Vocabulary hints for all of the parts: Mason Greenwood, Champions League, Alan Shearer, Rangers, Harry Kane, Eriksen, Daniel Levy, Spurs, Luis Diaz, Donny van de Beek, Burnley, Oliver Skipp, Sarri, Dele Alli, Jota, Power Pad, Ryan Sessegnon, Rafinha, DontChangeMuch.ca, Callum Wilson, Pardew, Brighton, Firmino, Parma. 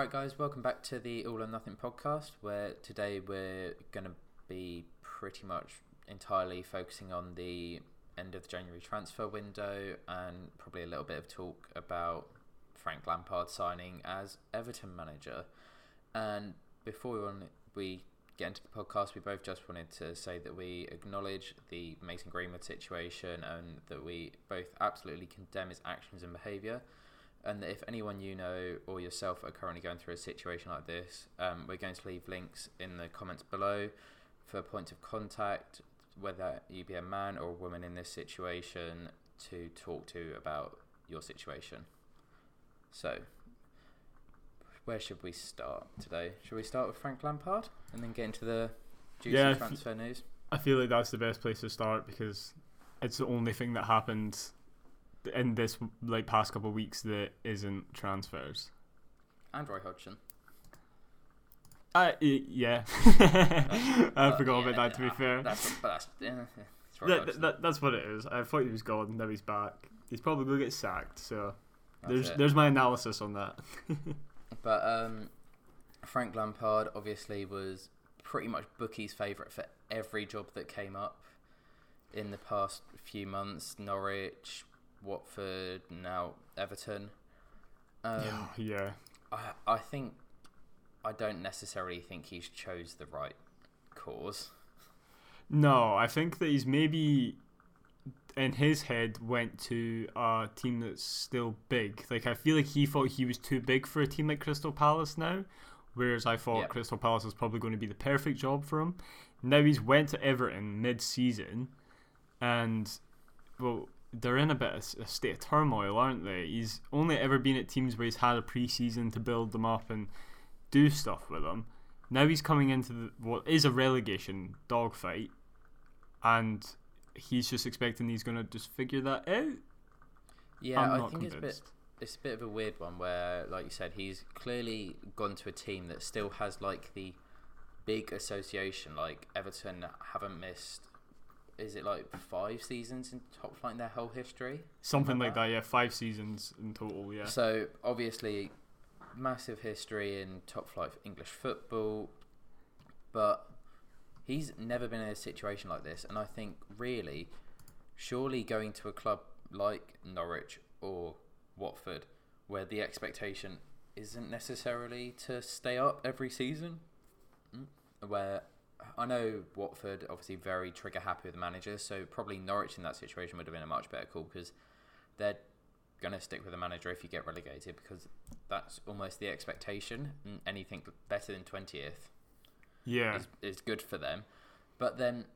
Alright guys, welcome back to the All or Nothing podcast, where today we're going to be pretty much entirely focusing on the end of the January transfer window and probably a little bit of talk about Frank Lampard signing as Everton manager. And before we get into the podcast, we both just wanted to say that we acknowledge the Mason Greenwood situation and that we both absolutely condemn his actions and behaviour. And that if anyone you know or yourself are currently going through a situation like this, we're going to leave links in the comments below for points of contact, whether you be a man or a woman in this situation, to talk to about your situation. So, where should we start today? Should we start with Frank Lampard and then get into the juicy transfer news? I feel like that's the best place to start because it's the only thing that happened in this past couple of weeks that isn't transfers. And Roy Hodgson. Yeah. I forgot about that, to be fair. That's what it is. I thought he was gone, now he's back. He's probably going to get sacked, so there's my analysis on that. But Frank Lampard obviously was pretty much bookie's favourite for every job that came up in the past few months. Norwich, Watford, now Everton. I don't necessarily think he's chose the right cause. No, I think that he's maybe in his head went to a team that's still big. Like, I feel like he thought he was too big for a team like Crystal Palace now, whereas I thought Crystal Palace was probably going to be the perfect job for him. Now he's went to Everton mid-season and, well, they're in a bit of a state of turmoil, aren't they? He's only ever been at teams where he's had a pre-season to build them up and do stuff with them. Now he's coming into what is a relegation dogfight, and he's just expecting he's going to just figure that out. Yeah, I think it's a bit of a weird one where, like you said, he's clearly gone to a team that still has like the big association. Like Everton haven't missed, is it like 5 seasons in top flight in their whole history? Something like that, yeah. 5 seasons in total, yeah. So, obviously, massive history in top flight English football, but he's never been in a situation like this. And I think, really, surely going to a club like Norwich or Watford, where the expectation isn't necessarily to stay up every season, where I know Watford obviously very trigger happy with the manager, so probably Norwich in that situation would have been a much better call because they're going to stick with the manager if you get relegated because that's almost the expectation. And anything better than 20th is good for them. But then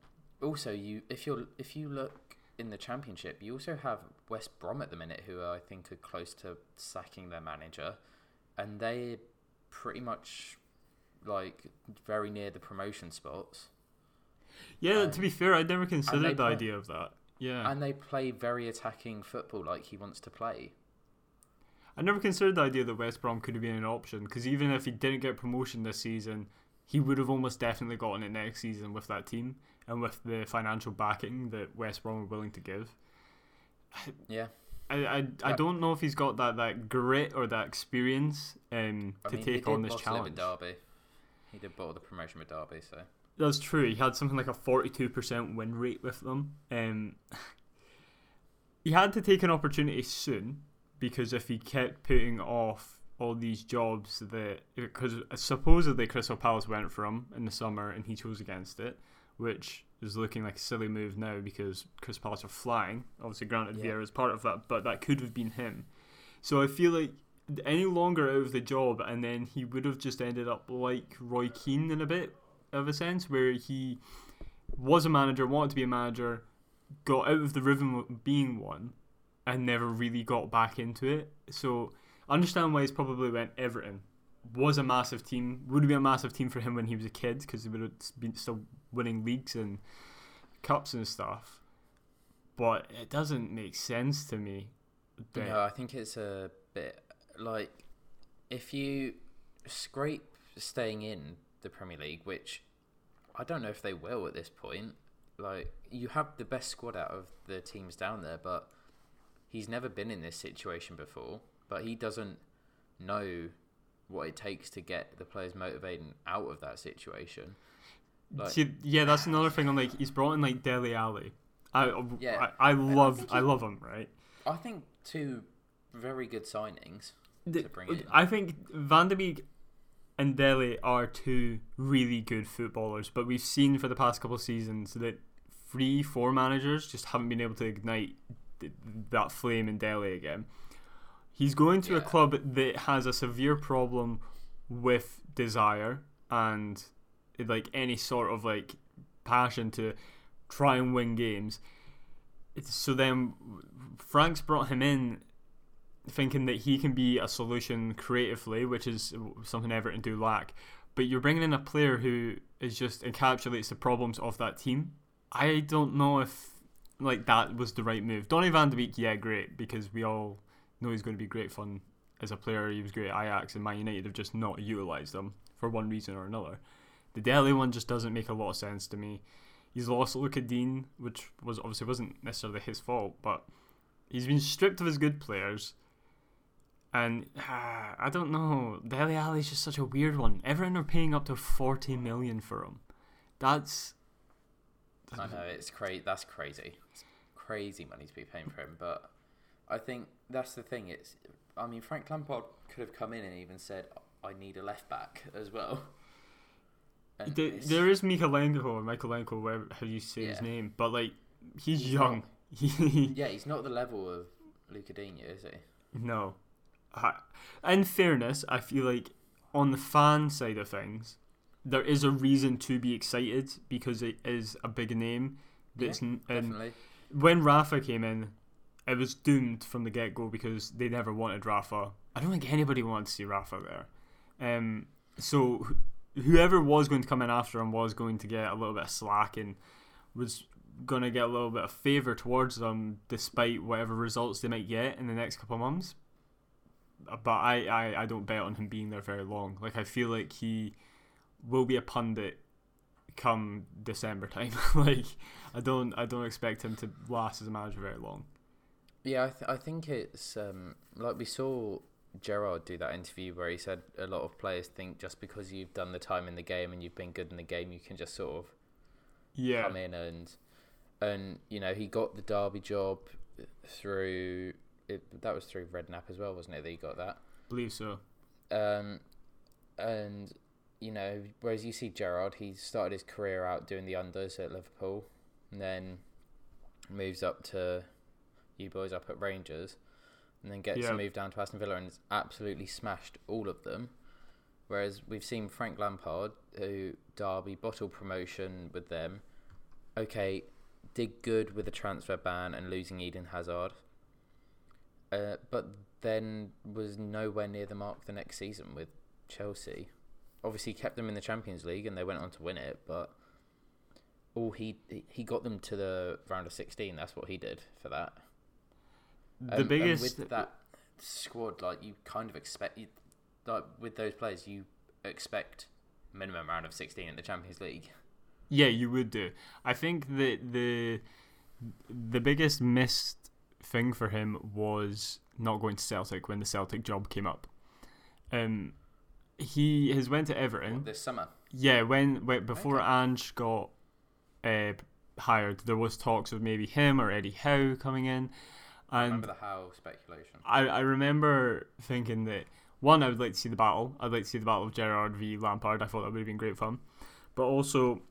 also if you look in the Championship, you also have West Brom at the minute, who I think are close to sacking their manager, and they pretty much very near the promotion spots. Yeah, to be fair, I never considered the idea of that. Yeah. And they play very attacking football like he wants to play. I never considered the idea that West Brom could have been an option, because even if he didn't get promotion this season, he would have almost definitely gotten it next season with that team and with the financial backing that West Brom were willing to give. Yeah. I don't know if he's got that grit or that experience to take on this challenge. Derby. He did bottle the promotion with Derby, so that's true. He had something like a 42% win rate with them. He had to take an opportunity soon, because if he kept putting off all these jobs because supposedly Crystal Palace went for him in the summer and he chose against it, which is looking like a silly move now because Crystal Palace are flying. Obviously, granted, Vieira is part of that, but that could have been him. So I feel like any longer out of the job, and then he would have just ended up like Roy Keane in a bit of a sense, where he was a manager, wanted to be a manager, got out of the rhythm of being one, and never really got back into it. So I understand why he's probably went Everton. Was a massive team, would have been a massive team for him when he was a kid, because they would have been still winning leagues and cups and stuff. But it doesn't make sense to me. No, I think it's a bit... if you scrape staying in the Premier League, which I don't know if they will at this point, you have the best squad out of the teams down there, but he's never been in this situation before, but he doesn't know what it takes to get the players motivated and out of that situation. Like, see, yeah, that's another thing. I'm like, he's brought in like Dele Alli. I love him, right? I think two very good signings to bring in. I think Van de Beek and Dele are two really good footballers, but we've seen for the past couple of seasons that 3-4 managers just haven't been able to ignite that flame in Dele again. He's going to a club that has a severe problem with desire and like any sort of like passion to try and win games. So then Frank's brought him in thinking that he can be a solution creatively, which is something Everton do lack. But you're bringing in a player who is just encapsulates the problems of that team. I don't know if like that was the right move. Donny van de Beek, yeah, great, because we all know he's going to be great fun as a player. He was great at Ajax and Man United. Have just not utilised him for one reason or another. The Dele one just doesn't make a lot of sense to me. He's lost Luka Dean, which was obviously wasn't necessarily his fault, but he's been stripped of his good players. And I don't know. Dele Alli's just such a weird one. Everyone are paying up to 40 million for him. I know, it's crazy. That's crazy. It's crazy money to be paying for him. But I think that's the thing. I mean, Frank Lampard could have come in and even said, I need a left back as well. There is Mykolenko, whatever how you say his name, but like he's young. He's not the level of Luka Digne, is he? No. In fairness, I feel like on the fan side of things, there is a reason to be excited because it is a big name. Definitely. When Rafa came in, it was doomed from the get-go because they never wanted Rafa. I don't think anybody wanted to see Rafa there. So whoever was going to come in after him was going to get a little bit of slack and was going to get a little bit of favour towards them despite whatever results they might get in the next couple of months. But I don't bet on him being there very long. Like, I feel like he will be a pundit come December time. Like, I don't expect him to last as a manager very long. Yeah, I think it's like we saw Gerrard do that interview where he said a lot of players think just because you've done the time in the game and you've been good in the game, you can just sort of come in and you know, he got the Derby job through it, that was through Redknapp as well, wasn't it, that he got that? I believe so. And you know, whereas you see Gerrard, he started his career out doing the unders at Liverpool and then moves up to you boys up at Rangers and then gets to move down to Aston Villa and has absolutely smashed all of them. Whereas we've seen Frank Lampard, who Derby bottled promotion with them, okay, did good with the transfer ban and losing Eden Hazard, but then was nowhere near the mark the next season with Chelsea. Obviously kept them in the Champions League and they went on to win it, but he got them to the round of 16. That's what he did for that. The biggest with that squad, like you kind of expect, like with those players, you expect minimum round of 16 in the Champions League. Yeah, you would do. I think that the biggest missed thing for him was not going to Celtic when the Celtic job came up. He has went to Everton this summer. Yeah, before Ange got hired, there was talks of maybe him or Eddie Howe coming in. And I remember the Howe speculation. I remember thinking that one, I would like to see the battle. I'd like to see the battle of Gerrard v Lampard. I thought that would have been great fun. But also,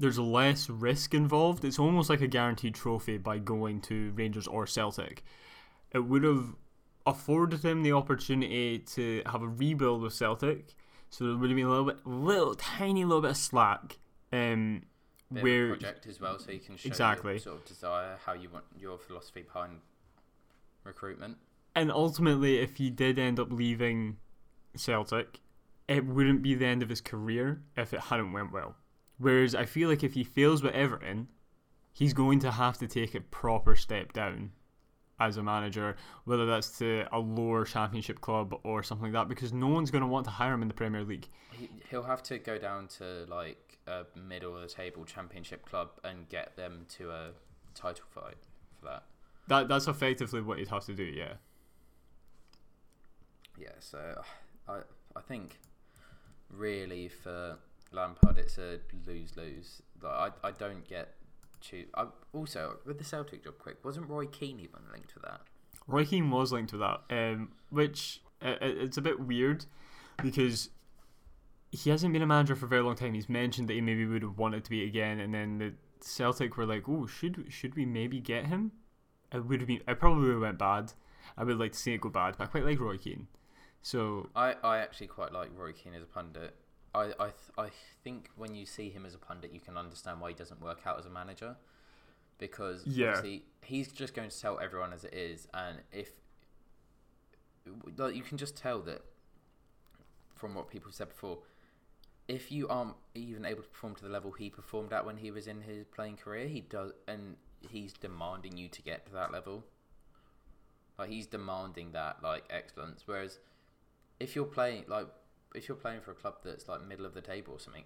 there's less risk involved. It's almost like a guaranteed trophy by going to Rangers or Celtic. It would have afforded him the opportunity to have a rebuild with Celtic, so there would have been a little bit of slack. Where project as well, so you can show exactly your sort of desire, how you want your philosophy behind recruitment. And ultimately, if he did end up leaving Celtic, it wouldn't be the end of his career if it hadn't went well. Whereas I feel like if he fails with Everton, he's going to have to take a proper step down as a manager, whether that's to a lower championship club or something like that, because no one's going to want to hire him in the Premier League. He'll have to go down to like a middle of the table championship club and get them to a title fight for that. That's effectively what he'd have to do, yeah. Yeah, so I I think really for Lampard it's a lose-lose. Like, I don't get choose. Also, with the Celtic job quick, wasn't Roy Keane even linked with that? Roy Keane was linked with that, which it's a bit weird because he hasn't been a manager for a very long time. He's mentioned that he maybe would have wanted to be again, and then the Celtic were like, oh, should we maybe get him? It would have been. It probably went bad. I would like to see it go bad, but I quite like Roy Keane. So I actually quite like Roy Keane as a pundit. I think when you see him as a pundit, you can understand why he doesn't work out as a manager, because obviously he's just going to tell everyone as it is, and if like you can just tell that from what people said before, if you aren't even able to perform to the level he performed at when he was in his playing career, he does, and he's demanding you to get to that level. Like he's demanding that like excellence. Whereas if you're playing like. If you're playing for a club that's like middle of the table or something,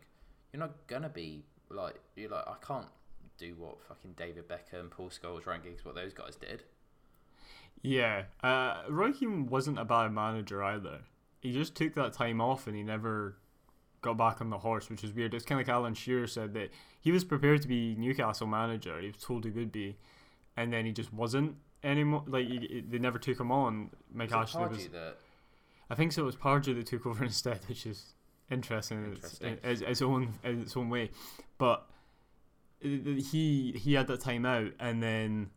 you're not gonna be like you're like I can't do what fucking David Beckham, Paul Scholes, Ryan Giggs, what those guys did. Yeah, Roy Keane wasn't a bad manager either. He just took that time off and he never got back on the horse, which is weird. It's kind of like Alan Shearer said that he was prepared to be Newcastle manager. He was told he would be, and then he just wasn't anymore. Like they never took him on. Mike Ashley was. I think so. It was Pardew that took over instead, which is interesting in its own way. But he had that time out, and then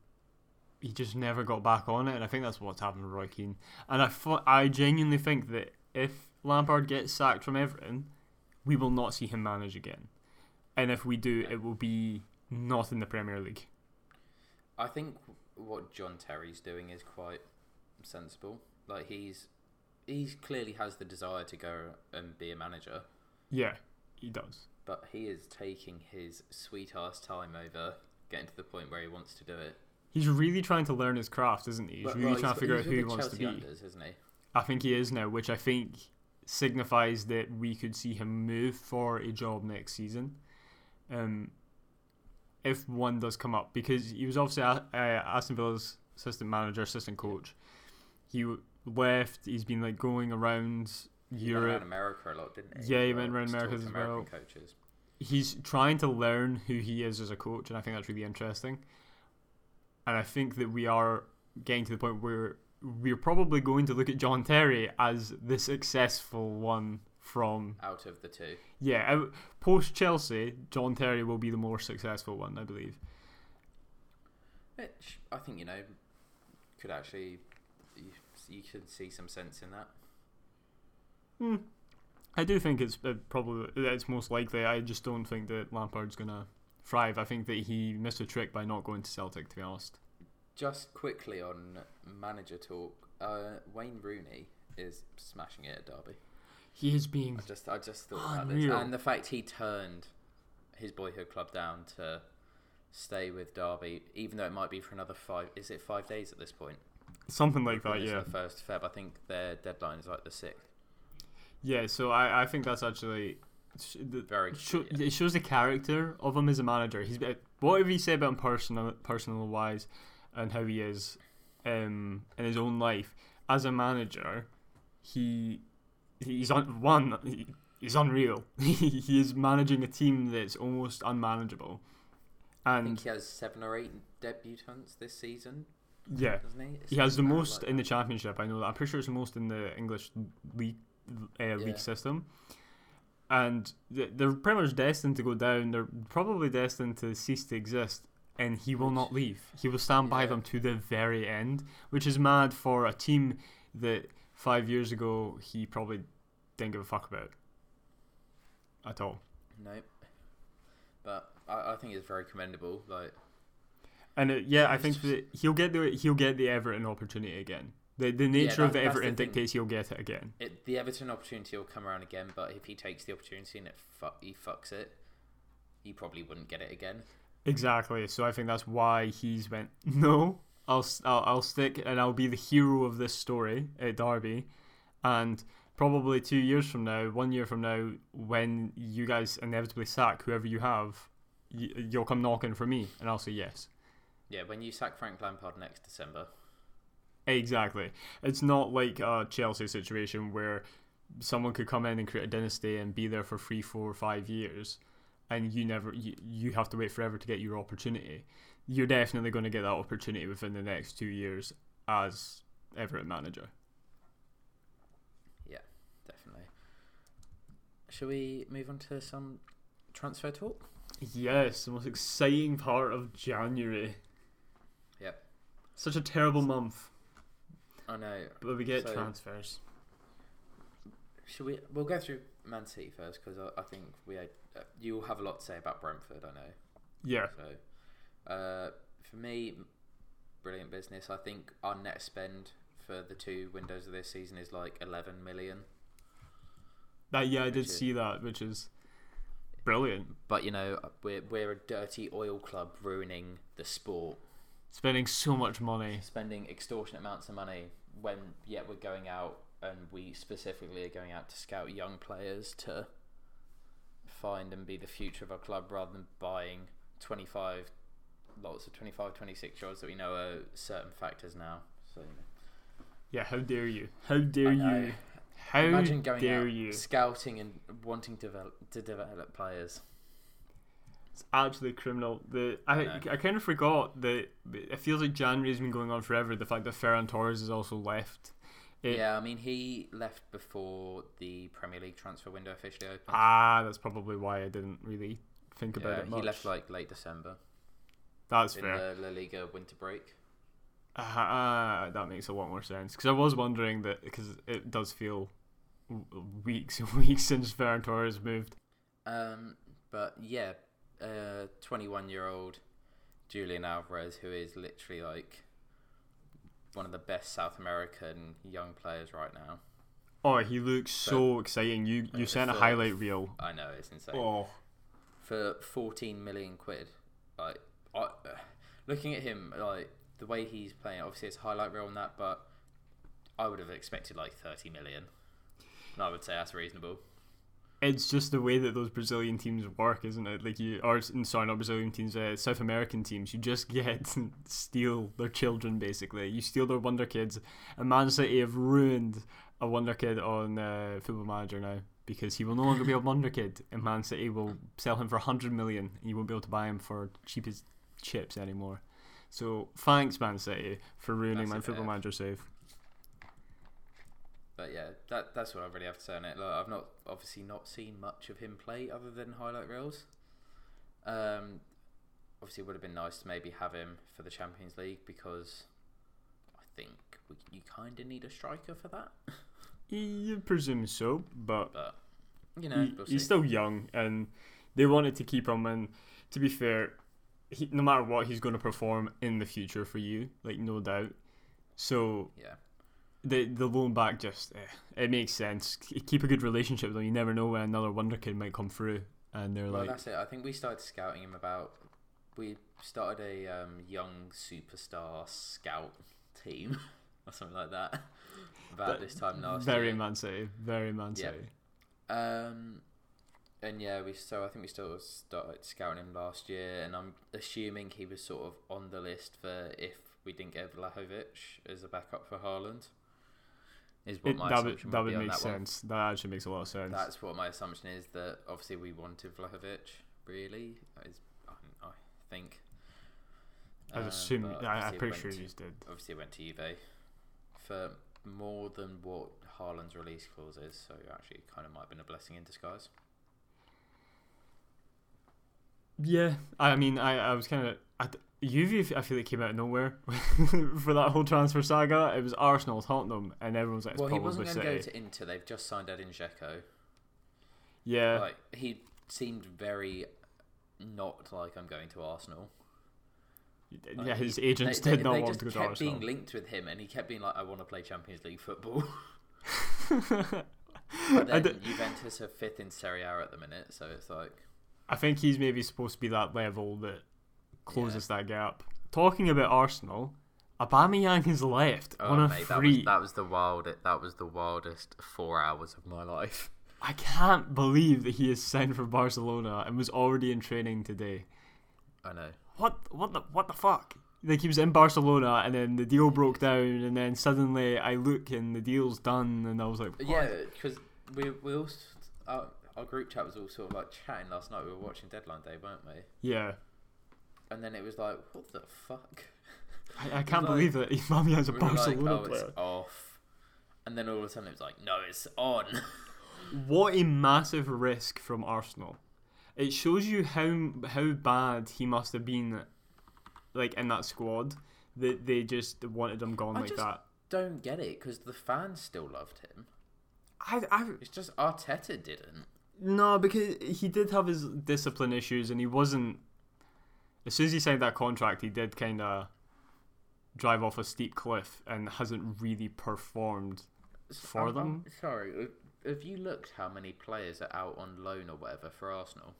he just never got back on it. And I think that's what's happened with Roy Keane. And I genuinely think that if Lampard gets sacked from Everton, we will not see him manage again. And if we do, it will be not in the Premier League. I think what John Terry's doing is quite sensible. Like He clearly has the desire to go and be a manager. Yeah, he does. But he is taking his sweet-ass time over getting to the point where he wants to do it. He's really trying to learn his craft, isn't he? He's trying to figure out who he wants to be. Isn't he? I think he is now, which I think signifies that we could see him move for a job next season, if one does come up. Because he was obviously Aston Villa's assistant manager, assistant coach. He left. He's been like going around Europe. He went around America a lot, didn't he? Yeah, he went around America as well. Coaches. He's trying to learn who he is as a coach, and I think that's really interesting. And I think that we are getting to the point where we're probably going to look at John Terry as the successful one from out of the two. Yeah, post Chelsea, John Terry will be the more successful one, I believe. Which I think could actually. You can see some sense in that. I do think it's most likely. I just don't think that Lampard's going to thrive. I think that he missed a trick by not going to Celtic, to be honest. Just quickly on manager talk, Wayne Rooney is smashing it at Derby. He is being I just thought about this. And the fact he turned his boyhood club down to stay with Derby, even though it might be for another 5 days at this point? Something like that, yeah. The 1st Feb. I think their deadline is like the 6th. Yeah, so I think that's actually... very cool, yeah. It shows the character of him as a manager. He's whatever you say about him personal-wise and how he is in his own life, as a manager, he's unreal. He is managing a team that's almost unmanageable. And I think he has 7 or 8 debutants this season. Yeah, he has the most in the Championship. I know that. I'm pretty sure it's the most in the English league league system. And they're pretty much destined to go down. They're probably destined to cease to exist. And he will not leave. He will stand by them to the very end, which is mad for a team that 5 years ago he probably didn't give a fuck about at all. Nope. But I think it's very commendable. Like. And I think that he'll get the Everton opportunity again. The nature of the Everton dictates he'll get it again. The Everton opportunity will come around again, but if he takes the opportunity and he fucks it, he probably wouldn't get it again. Exactly. So I think that's why he's went, no, I'll stick and I'll be the hero of this story at Derby. And probably 2 years from now, 1 year from now, when you guys inevitably sack whoever you have, you'll come knocking for me and I'll say yes. Yeah, when you sack Frank Lampard next December. Exactly. It's not like a Chelsea situation where someone could come in and create a dynasty and be there for 3, 4, 5 years, and you have to wait forever to get your opportunity. You're definitely going to get that opportunity within the next 2 years as Everton manager. Yeah, definitely. Shall we move on to some transfer talk? Yes, the most exciting part of January. Yep. Such a terrible month. I know. But we get transfers. We'll go through Man City first, because I think you'll have a lot to say about Brentford, I know. Yeah. So, for me, brilliant business. I think our net spend for the two windows of this season is like 11 million. I did see that, which is brilliant. But, you know, we're a dirty oil club ruining the sport. Spending so much money. Spending extortionate amounts of money when, we're going out, and we specifically are going out to scout young players to find and be the future of our club, rather than buying 26 year olds that we know are certain factors now. So, yeah, how dare you? How dare you? How Imagine going dare out you? Scouting and wanting to develop players. It's actually criminal. I kind of forgot that it feels like January has been going on forever. The fact that Ferran Torres has also left. He left before the Premier League transfer window officially opened. That's probably why I didn't really think about it much. He left like late December. That's fair. In the La Liga winter break. That makes a lot more sense. Because I was wondering that, because it does feel weeks and weeks since Ferran Torres moved. But yeah, 21-year-old Julian Alvarez, who is literally like one of the best South American young players right now. Oh, he looks so exciting. You sent a highlight reel. I know, it's insane. Oh. For 14 million quid. Like, looking at him, like the way he's playing, obviously it's highlight reel and that, but I would have expected like 30 million. And I would say that's reasonable. It's just the way that those Brazilian teams work, isn't it? Like not Brazilian teams, South American teams. You just get to steal their children, basically. You steal their wonder kids. And Man City have ruined a wonder kid on Football Manager now, because he will no longer be a wonder kid. And Man City will sell him for 100 million, and you won't be able to buy him for cheap as chips anymore. So thanks, Man City, for ruining my Football Manager save. But yeah, that's what I really have to say on it. Like, I've not seen much of him play other than highlight reels. Obviously, it would have been nice to maybe have him for the Champions League, because I think you kind of need a striker for that. You presume so, but you know, he's still young, and they wanted to keep him. And to be fair, no matter what, he's going to perform in the future for you, like no doubt. So yeah. The loan back just it makes sense. Keep a good relationship with them. You never know when another wonder kid might come through, and they're that's it. I think we started scouting him about. We started a young superstar scout team or something like that about this time last year. Very Man City. Yeah. I think we still started scouting him last year, and I'm assuming he was sort of on the list for if we didn't get Vlahovic as a backup for Haaland. That would make sense. One. That actually makes a lot of sense. That's what my assumption is, that obviously we wanted Vlahovic, really. I think. I assume. I'm pretty sure you did. Obviously, went to Juve for more than what Haaland's release clause is, so actually it kind of might have been a blessing in disguise. Yeah, I mean, I was kind of... Juve, I feel like came out of nowhere for that whole transfer saga. It was Arsenal, Tottenham, and everyone's like, he wasn't going to go to Inter. They've just signed Edin Dzeko. Yeah. Like, he seemed very not like, I'm going to Arsenal. Like, yeah, his agents did not want to go to Arsenal. They just kept being linked with him, and he kept being like, I want to play Champions League football. But then Juventus are 5th in Serie A at the minute, so it's like... I think he's maybe supposed to be that level that closes that gap. Talking about Arsenal, Aubameyang has left on a free. That was the wildest 4 hours of my life. I can't believe that he is signed for Barcelona and was already in training today. I know. What the fuck? Like, he was in Barcelona, and then the deal broke down, and then suddenly I look and the deal's done, and I was like, what? Yeah, because we all our group chat was all sort of like chatting last night. We were watching Deadline Day, weren't we? Yeah. And then it was like, what the fuck? I can't believe that Imanbio's a Barcelona player. It's off. And then all of a sudden it was like, no, it's on. What a massive risk from Arsenal. It shows you how bad he must have been, like, in that squad, that they just wanted him gone like that. I don't get it, because the fans still loved him. It's just Arteta didn't. No, because he did have his discipline issues, and he wasn't... As soon as he signed that contract, he did kind of drive off a steep cliff and hasn't really performed for them. Sorry, have you looked how many players are out on loan or whatever for Arsenal?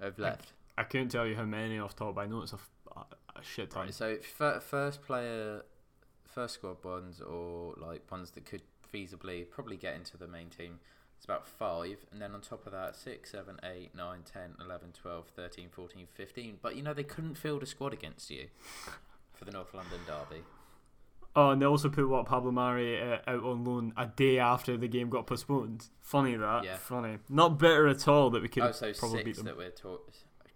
Have left. I couldn't tell you how many off top, but I know it's a shit ton. Right, so first squad ones, or like ones that could feasibly probably get into the main team, it's about 5, and then on top of that, 6, 7, 8, 9, 10, 11, 12, 13, 14, 15. But, you know, they couldn't field a squad against you for the North London Derby. Oh, and they also put Pablo Mari out on loan a day after the game got postponed. Funny that. Yeah. Funny. Not bitter at all that we could probably beat them. That we're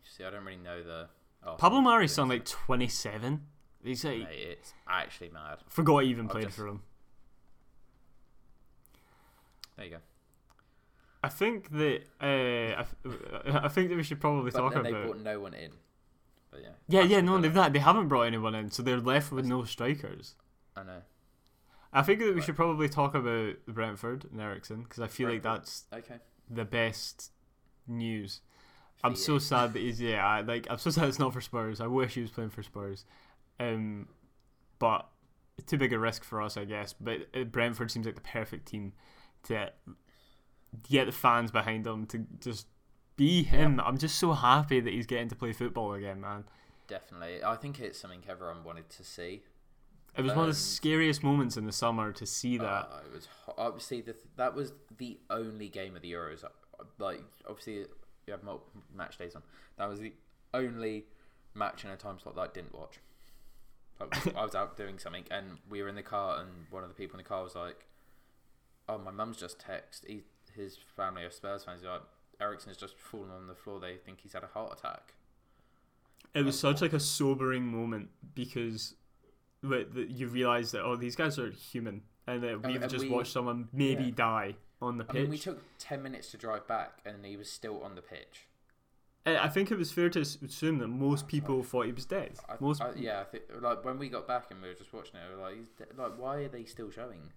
See, I don't really know the... Oh, Pablo Mari's son, like 27. He's like... Mate, it's actually mad. Forgot I even played for him. There you go. I think that we should probably talk about... But they brought no one in. But yeah. Yeah, no, they haven't brought anyone in, so they're left with no strikers. I know. I think that we should probably talk about Brentford and Eriksen, because I feel like that's the best news. I'm so sad that he's I'm so sad it's not for Spurs. I wish he was playing for Spurs, but too big a risk for us, I guess. But Brentford seems like the perfect team to get the fans behind him, to just be him. Yeah. I'm just so happy that he's getting to play football again, man. Definitely, I think it's something everyone wanted to see. It was one of the scariest moments in the summer to see that. It was obviously that was the only game of the Euros. Like, obviously you have multiple match days on. That was the only match in a time slot that I didn't watch. Like, I was out doing something, and we were in the car, and one of the people in the car was like, "Oh, my mum's just texted. His family are Spurs fans. Like, Eriksen's just fallen on the floor. They think he's had a heart attack." It was such like a sobering moment, because you realise that these guys are human, and that we've watched someone maybe die on the pitch. I mean, we took 10 minutes to drive back, and he was still on the pitch. I think it was fair to assume that most people thought he was dead. I think, like, when we got back and we were just watching it, we were like, why are they still showing?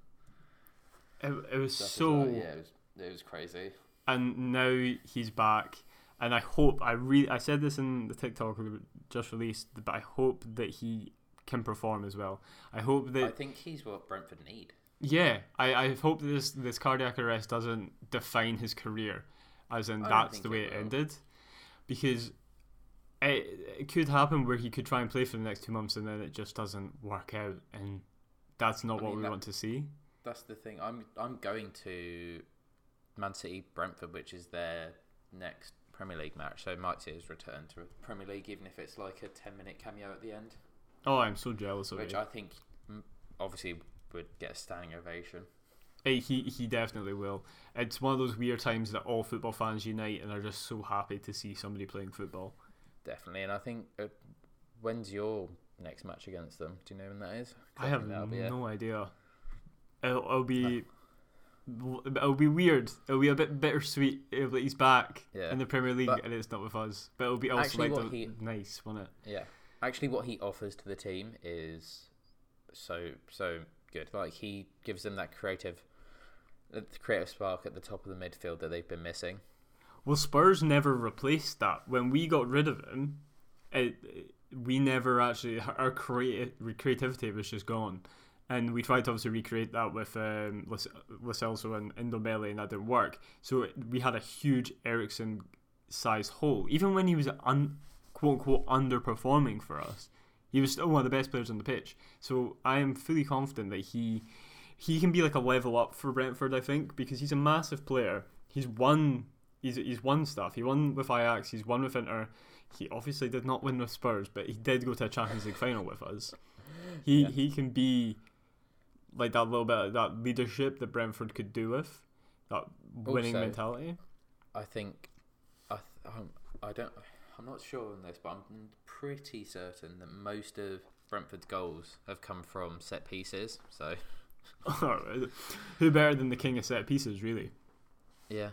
It was so like, it was crazy. And now he's back, and I hope I said this in the TikTok we just released, but I hope that he can perform as well. I think he's what Brentford need. Yeah, I hope that this cardiac arrest doesn't define his career, as in that's the way it ended, because it could happen where he could try and play for the next 2 months and then it just doesn't work out, and that's not what we want to see. That's the thing. I'm going to Man City Brentford, which is their next Premier League match, so I might see his return to Premier League, even if it's like a 10-minute cameo at the end. Oh, I'm so jealous of it. Which I think, obviously, would get a standing ovation. He definitely will. It's one of those weird times that all football fans unite and are just so happy to see somebody playing football. Definitely, and I think, when's your next match against them? Do you know when that is? I have no idea. It'll be weird. It'll be a bit bittersweet. He's back in the Premier League, but, and it's not with us. But it'll be also nice, won't it? Yeah. Actually, what he offers to the team is so good. Like, he gives them that creative spark at the top of the midfield that they've been missing. Well, Spurs never replaced that. When we got rid of him, we never actually... Our creativity was just gone. And we tried to obviously recreate that with Lacelso and Ndombele, and that didn't work. So we had a huge Eriksen-sized hole. Even when he was quote-unquote underperforming for us, he was still one of the best players on the pitch. So I am fully confident that he can be like a level up for Brentford, I think, because he's a massive player. He's won stuff. He won with Ajax, he's won with Inter. He obviously did not win with Spurs, but he did go to a Champions League final with us. He can be like that little bit of that leadership that Brentford could do with. That winning also, mentality. I think I'm not sure on this, but I'm pretty certain that most of Brentford's goals have come from set pieces. So, who better than the king of set pieces, really? Yeah,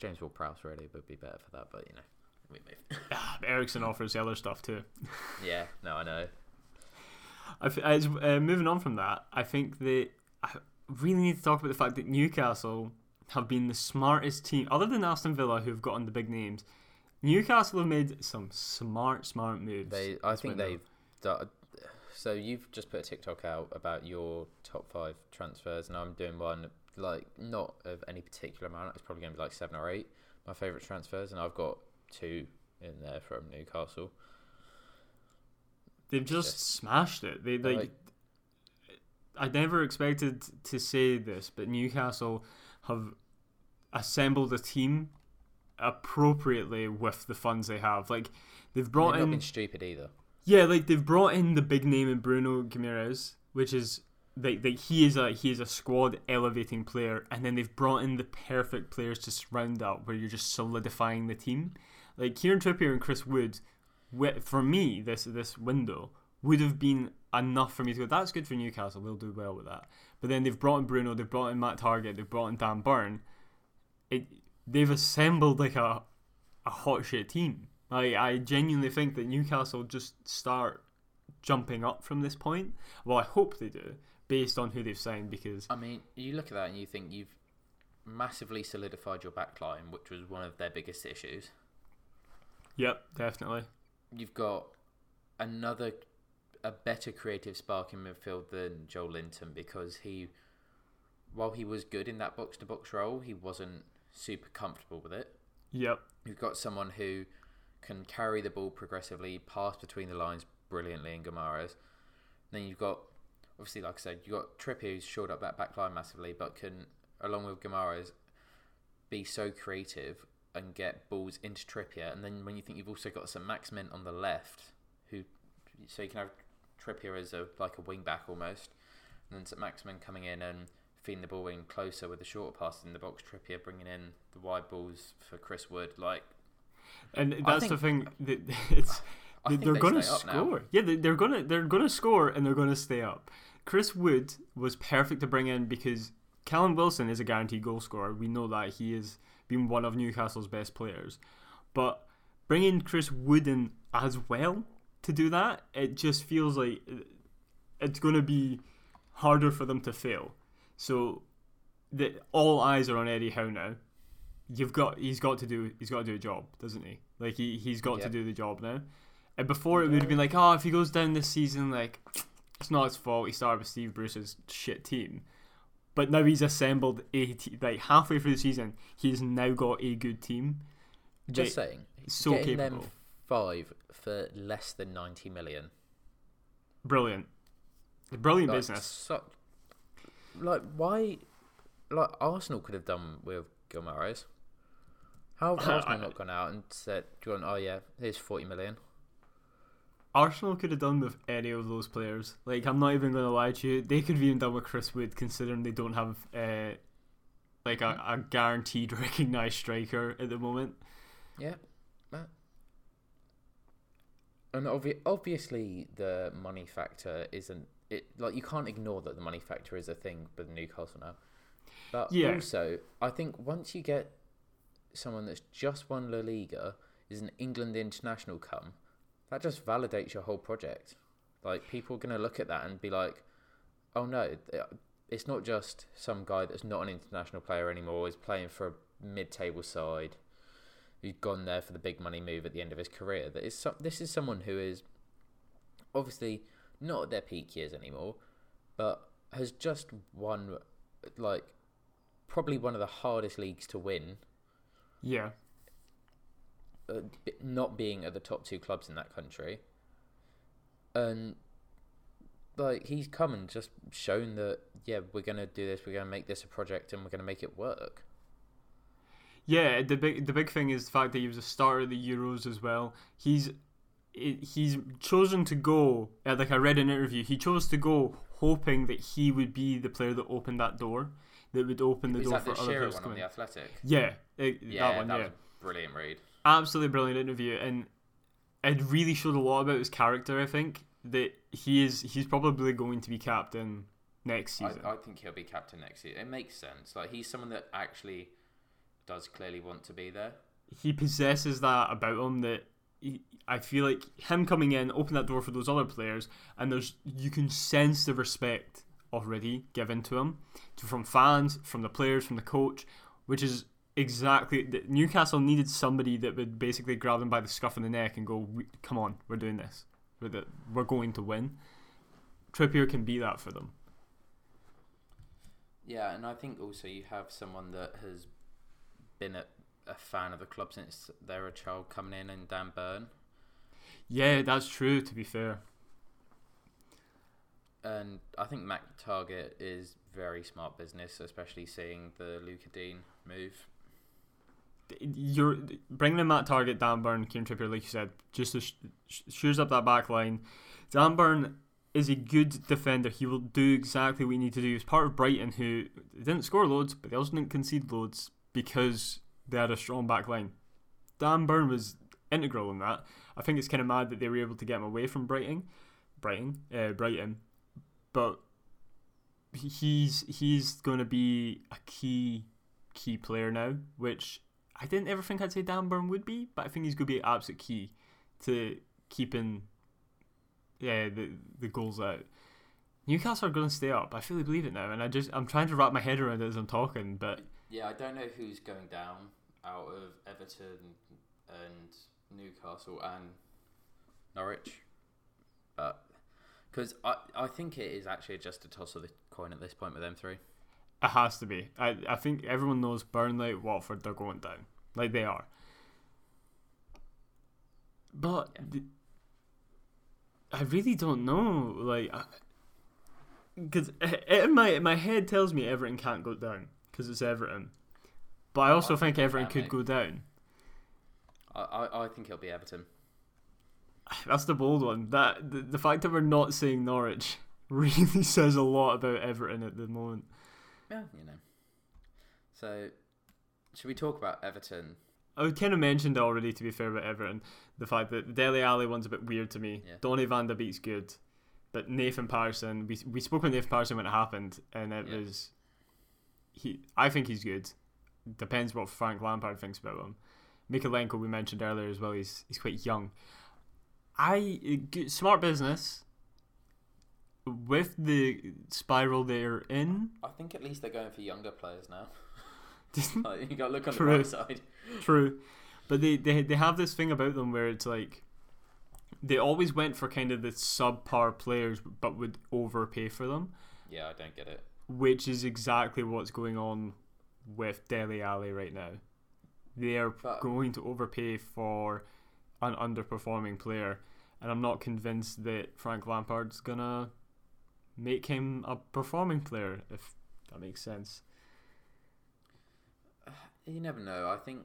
James Ward-Prowse really would be better for that, but you know, we move. Eriksen offers the other stuff too. Yeah, no, I know. Moving on from that, I think that I really need to talk about the fact that Newcastle have been the smartest team, other than Aston Villa, who have gotten the big names. Newcastle have made some smart moves. So you've just put a TikTok out about your top 5 transfers, and I'm doing one like not of any particular amount. It's probably going to be like 7 or 8 my favourite transfers, and I've got 2 in there from Newcastle. They've just smashed it. They like. I never expected to say this, but Newcastle have assembled a team appropriately with the funds they have. Like they've not been stupid either. Yeah, like they've brought in the big name in Bruno Guimarães, which is like he is a squad elevating player, and then they've brought in the perfect players to surround that, where you're just solidifying the team. Like Kieran Trippier and Chris Wood. For me, this window would have been enough for me to go, that's good for Newcastle, we'll do well with that. But then they've brought in Bruno, they've brought in Matt Target, they've brought in Dan Burn. They've assembled like a hot shit team. I genuinely think that Newcastle just start jumping up from this point. Well, I hope they do, based on who they've signed, because... I mean, you look at that and you think you've massively solidified your backline, which was one of their biggest issues. Yep, definitely. You've got a better creative spark in midfield than Joel Linton, because while he was good in that box-to-box role, he wasn't super comfortable with it. Yep. You've got someone who can carry the ball progressively, pass between the lines brilliantly in Guimarães. Then you've got, obviously, like I said, you've got Trippier, who's shored up that back line massively, but can, along with Guimarães, be so creative and get balls into Trippier. And then when you think you've also got some Max Mint on the left, so you can have Trippier as a wing back almost, and then some Max Mint coming in and feeding the ball in closer with the shorter passes in the box, Trippier bringing in the wide balls for Chris Wood, and that's the thing that they're going to score. Now. Yeah, they're going to score and they're going to stay up. Chris Wood was perfect to bring in because Callum Wilson is a guaranteed goal scorer. We know that he is. Been one of Newcastle's best players, but bringing Chris Wood in as well to do that, it just feels like it's going to be harder for them to fail. So all eyes are on Eddie Howe now. He's got to do a job, doesn't he? Like he's got to do the job now. And before it would have been like, if he goes down this season, like it's not his fault. He started with Steve Bruce's shit team. But now he's assembled halfway through the season, he's now got a good team. Just saying, so getting capable. Them 5 for less than 90 million. Brilliant business. Arsenal could have done with Guimarães. How have Arsenal not gone out and said, here's 40 million? Arsenal could have done with any of those players. Like, I'm not even going to lie to you. They could have even done with Chris Wood, considering they don't have a guaranteed recognised striker at the moment. Yeah. And obviously the money factor isn't... you can't ignore that the money factor is a thing with Newcastle now. But also, I think once you get someone that's just won La Liga, is an England international come... That just validates your whole project. Like, people are going to look at that and be like, oh no, it's not just some guy that's not an international player anymore, is playing for a mid-table side, who's gone there for the big money move at the end of his career. This is someone who is obviously not at their peak years anymore, but has just won, probably one of the hardest leagues to win. Yeah. Not being at the top 2 clubs in that country, and he's come and just shown that we're going to do this, we're going to make this a project, and we're going to make it work. The big thing is the fact that he was a starter of the Euros as well. He's chosen to go, I read an interview, he chose to go hoping that he would be the player that opened that door. that would open the door for other players coming. The Athletic? Yeah, that one. Was a brilliant read. Absolutely brilliant interview, and it really showed a lot about his character. I think that he's probably going to be captain next season. I think he'll be captain next season. It makes sense. Like, he's someone that actually does clearly want to be there. He possesses that about him that I feel like him coming in opened that door for those other players, and you can sense the respect already given to him from fans, from the players, from the coach, which is exactly that. Newcastle needed somebody that would basically grab them by the scruff of the neck and go, "Come on, we're doing this. We're going to win." Trippier can be that for them. Yeah, and I think also you have someone that has been a fan of the club since they're a child coming in Dan Burn. Yeah, that's true, to be fair. And I think Mac Target is very smart business, especially seeing the Luca Dean move. You're bringing in Matt Target, Dan Burn, Kieran Trippier, like you said, just to shores up that back line. Dan Burn is a good defender. He will do exactly what he needs to do. He was part of Brighton, who didn't score loads, but they also didn't concede loads because they had a strong back line. Dan Burn was integral in that. I think it's kind of mad that they were able to get him away from Brighton, but he's going to be a key player now, which I didn't ever think I'd say Dan Burn would be, but I think he's going to be absolute key to keeping the goals out. Newcastle are going to stay up. I fully believe it now, and I'm trying to wrap my head around it as I'm talking, but... Yeah, I don't know who's going down out of Everton and Newcastle and Norwich, but... Because I think it is actually just a toss of the coin at this point with them three. It has to be. I think everyone knows Burnley, Watford, they're going down. Like, they are. But yeah. I really don't know. Like, because my head tells me Everton can't go down because it's Everton. But I also think Everton could go down. I think it'll be Everton. That's the bold one. That the fact that we're not saying Norwich really says a lot about Everton at the moment. Yeah, you know. So, should we talk about Everton? I kind of mentioned already, to be fair, about Everton, the fact that the Dele Alli one's a bit weird to me. Yeah. Donny van de Beek's good, but Nathan Patterson. We spoke about Nathan Patterson when it happened, and it was I think he's good. Depends what Frank Lampard thinks about him. Mykolenko we mentioned earlier as well. He's quite young. Smart business with the spiral they're in. I think at least they're going for younger players now. Like, you got to look on the right side. True, but they have this thing about them where it's like they always went for kind of the subpar players, but would overpay for them. Yeah, I don't get it. Which is exactly what's going on with Dele Alli right now. They are going to overpay for an underperforming player, and I'm not convinced that Frank Lampard's gonna make him a performing player, if that makes sense. You never know. I think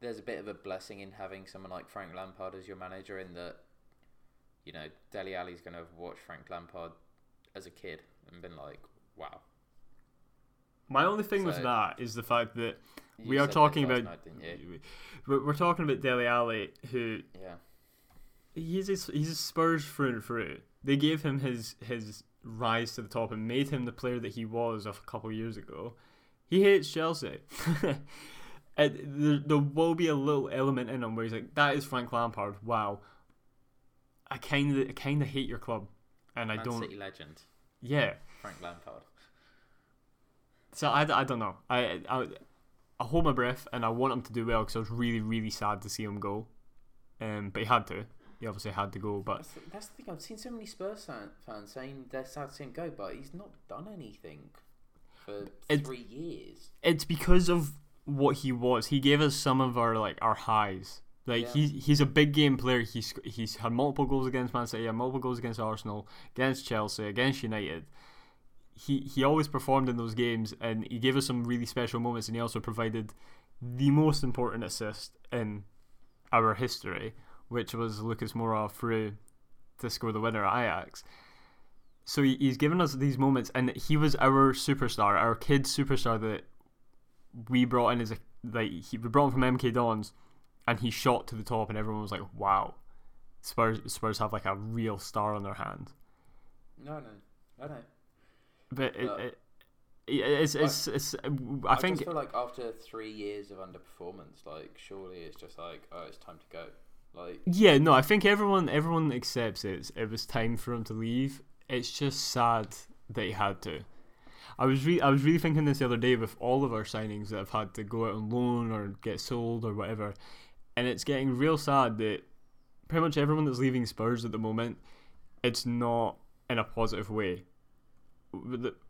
there's a bit of a blessing in having someone like Frank Lampard as your manager, in that, you know, Dele Alli's gonna have watched Frank Lampard as a kid and been like, wow. My only thing with that is the fact that we are talking about night, we're talking about Dele Alli, who he's a Spurs through and through. They gave him his rise to the top and made him the player that he was a couple of years ago. He hates Chelsea. there will be a little element in him where he's like, that is Frank Lampard. Wow, I kind of hate your club, and Man I don't. City legend. Yeah, Frank Lampard. So I don't know. I hold my breath, and I want him to do well because I was really, really sad to see him go. But he had to. He obviously had to go. But that's the thing. I've seen so many Spurs fans saying they're sad to see him go, but he's not done anything for 3 years. It's because of what he was. He gave us some of our highs. He's a big game player. He's had multiple goals against Man City, multiple goals against Arsenal, against Chelsea, against United. He always performed in those games, and he gave us some really special moments, and he also provided the most important assist in our history, which was Lucas Moura through to score the winner at Ajax. So he's given us these moments, and he was our superstar, our kid superstar that we brought in as a, like, we brought him from MK Dons, and he shot to the top, and everyone was like, wow, Spurs have like a real star on their hand. No. But I think just feel like after 3 years of underperformance, like surely it's just like, oh, it's time to go. Like, yeah, no, I think everyone accepts it was time for him to leave. It's just sad that he had to. I was really thinking this the other day with all of our signings that have had to go out on loan or get sold or whatever, and it's getting real sad that pretty much everyone that's leaving Spurs at the moment, it's not in a positive way.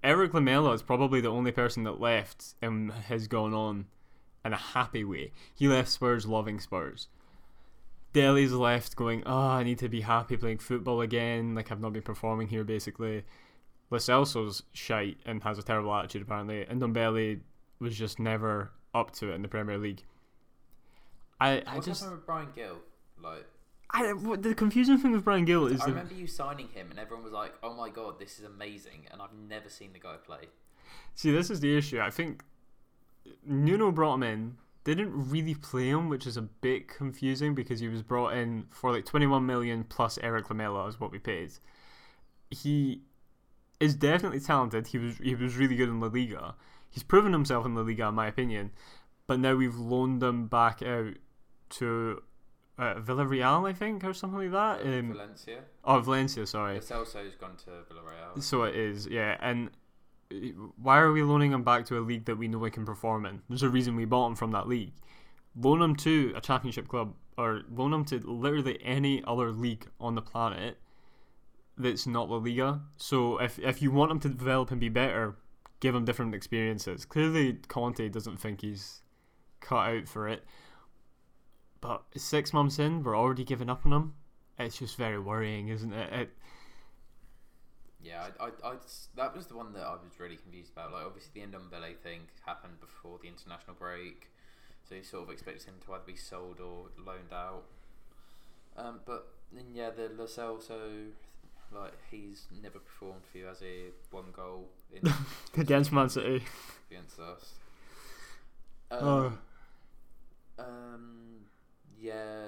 Eric Lamela is probably the only person that left and has gone on in a happy way. He left Spurs loving Spurs. Dele's left going, oh, I need to be happy playing football again, like I've not been performing here basically. Lo Celso's shite and has a terrible attitude apparently, and Ndombele was just never up to it in the Premier League. What's happened with Brian Gill? Like, the confusing thing with Brian Gill is I remember you signing him and everyone was like, oh my god, this is amazing, and I've never seen the guy play. See, this is the issue. I think Nuno brought him in, didn't really play him, which is a bit confusing because he was brought in for like 21 million plus Eric Lamela is what we paid. He is definitely talented. He was really good in La Liga. He's proven himself in La Liga in my opinion, but now we've loaned him back out to Villarreal, I think, or something like that. Valencia. Oh, Valencia, sorry. Celso's gone to Villarreal. So it is, yeah. And why are we loaning him back to a league that we know we can perform in? There's a reason we bought him from that league. Loan him to a championship club, or loan him to literally any other league on the planet that's not La Liga. So if you want him to develop and be better, give him different experiences. Clearly Conte doesn't think he's cut out for it, but 6 months in, we're already giving up on him. It's just very worrying, isn't it? Yeah, I that was the one that I was really confused about. Like, obviously, the Ndombele thing happened before the international break, so you sort of expect him to either be sold or loaned out. But then, yeah, the Lo Celso, like, he's never performed for you, as a one goal in against Man City, against us. Yeah,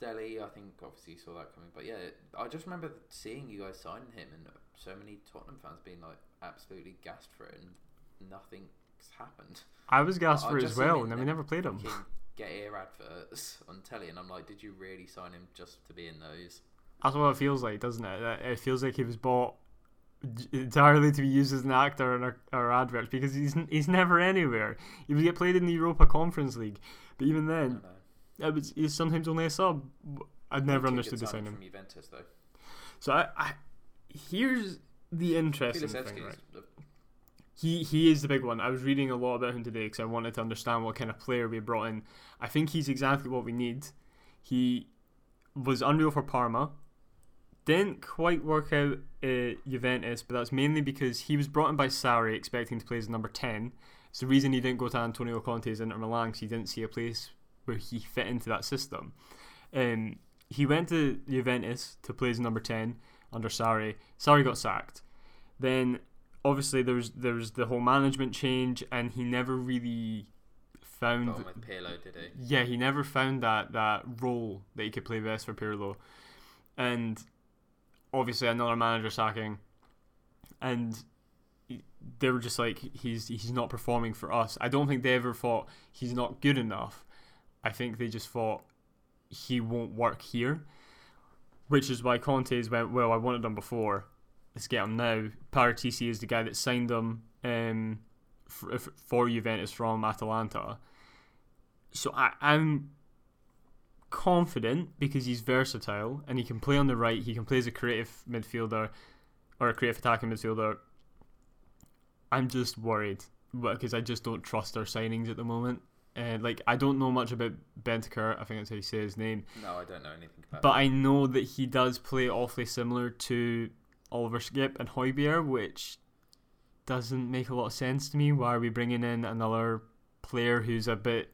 Dele, I think obviously saw that coming, but yeah, I just remember seeing you guys signing him and so many Tottenham fans being like absolutely gassed for it, and nothing's happened. I was gassed for it as well, and then we never played him. Get ear adverts on telly, and I'm like, did you really sign him just to be in those? That's what it feels like, doesn't it? It feels like he was bought entirely to be used as an actor in our adverts, because he's never anywhere. He would get played in the Europa Conference League, but even then, he's sometimes only a sub. I've never understood the signing from Juventus, though. So I here's the interesting thing, right? He is the big one. I was reading a lot about him today because I wanted to understand what kind of player we brought in. I think he's exactly what we need. He was unreal for Parma. Didn't quite work out at Juventus, but that's mainly because he was brought in by Sarri expecting to play as number 10. It's the reason he didn't go to Antonio Conte's Inter Milan, because he didn't see a place where he fit into that system. He went to Juventus to play as number 10 under Sarri. Sarri got sacked. Then, obviously, there was the whole management change, and he never really found... Oh, with Pirlo, did he? Yeah, he never found that role that he could play best for Pirlo. And obviously, another manager sacking. And they were just like, he's not performing for us. I don't think they ever thought he's not good enough. I think they just thought he won't work here, which is why Conte's went, well, I wanted him before, let's get him now. Paratici is the guy that signed him for Juventus from Atalanta. So I'm confident because he's versatile and he can play on the right, he can play as a creative midfielder or a creative attacking midfielder. I'm just worried because I just don't trust our signings at the moment. I don't know much about Bentancur, I think that's how you say his name. No, I don't know anything about him. But I know that he does play awfully similar to Oliver Skipp and Højbjerg, which doesn't make a lot of sense to me. Why are we bringing in another player who's a bit...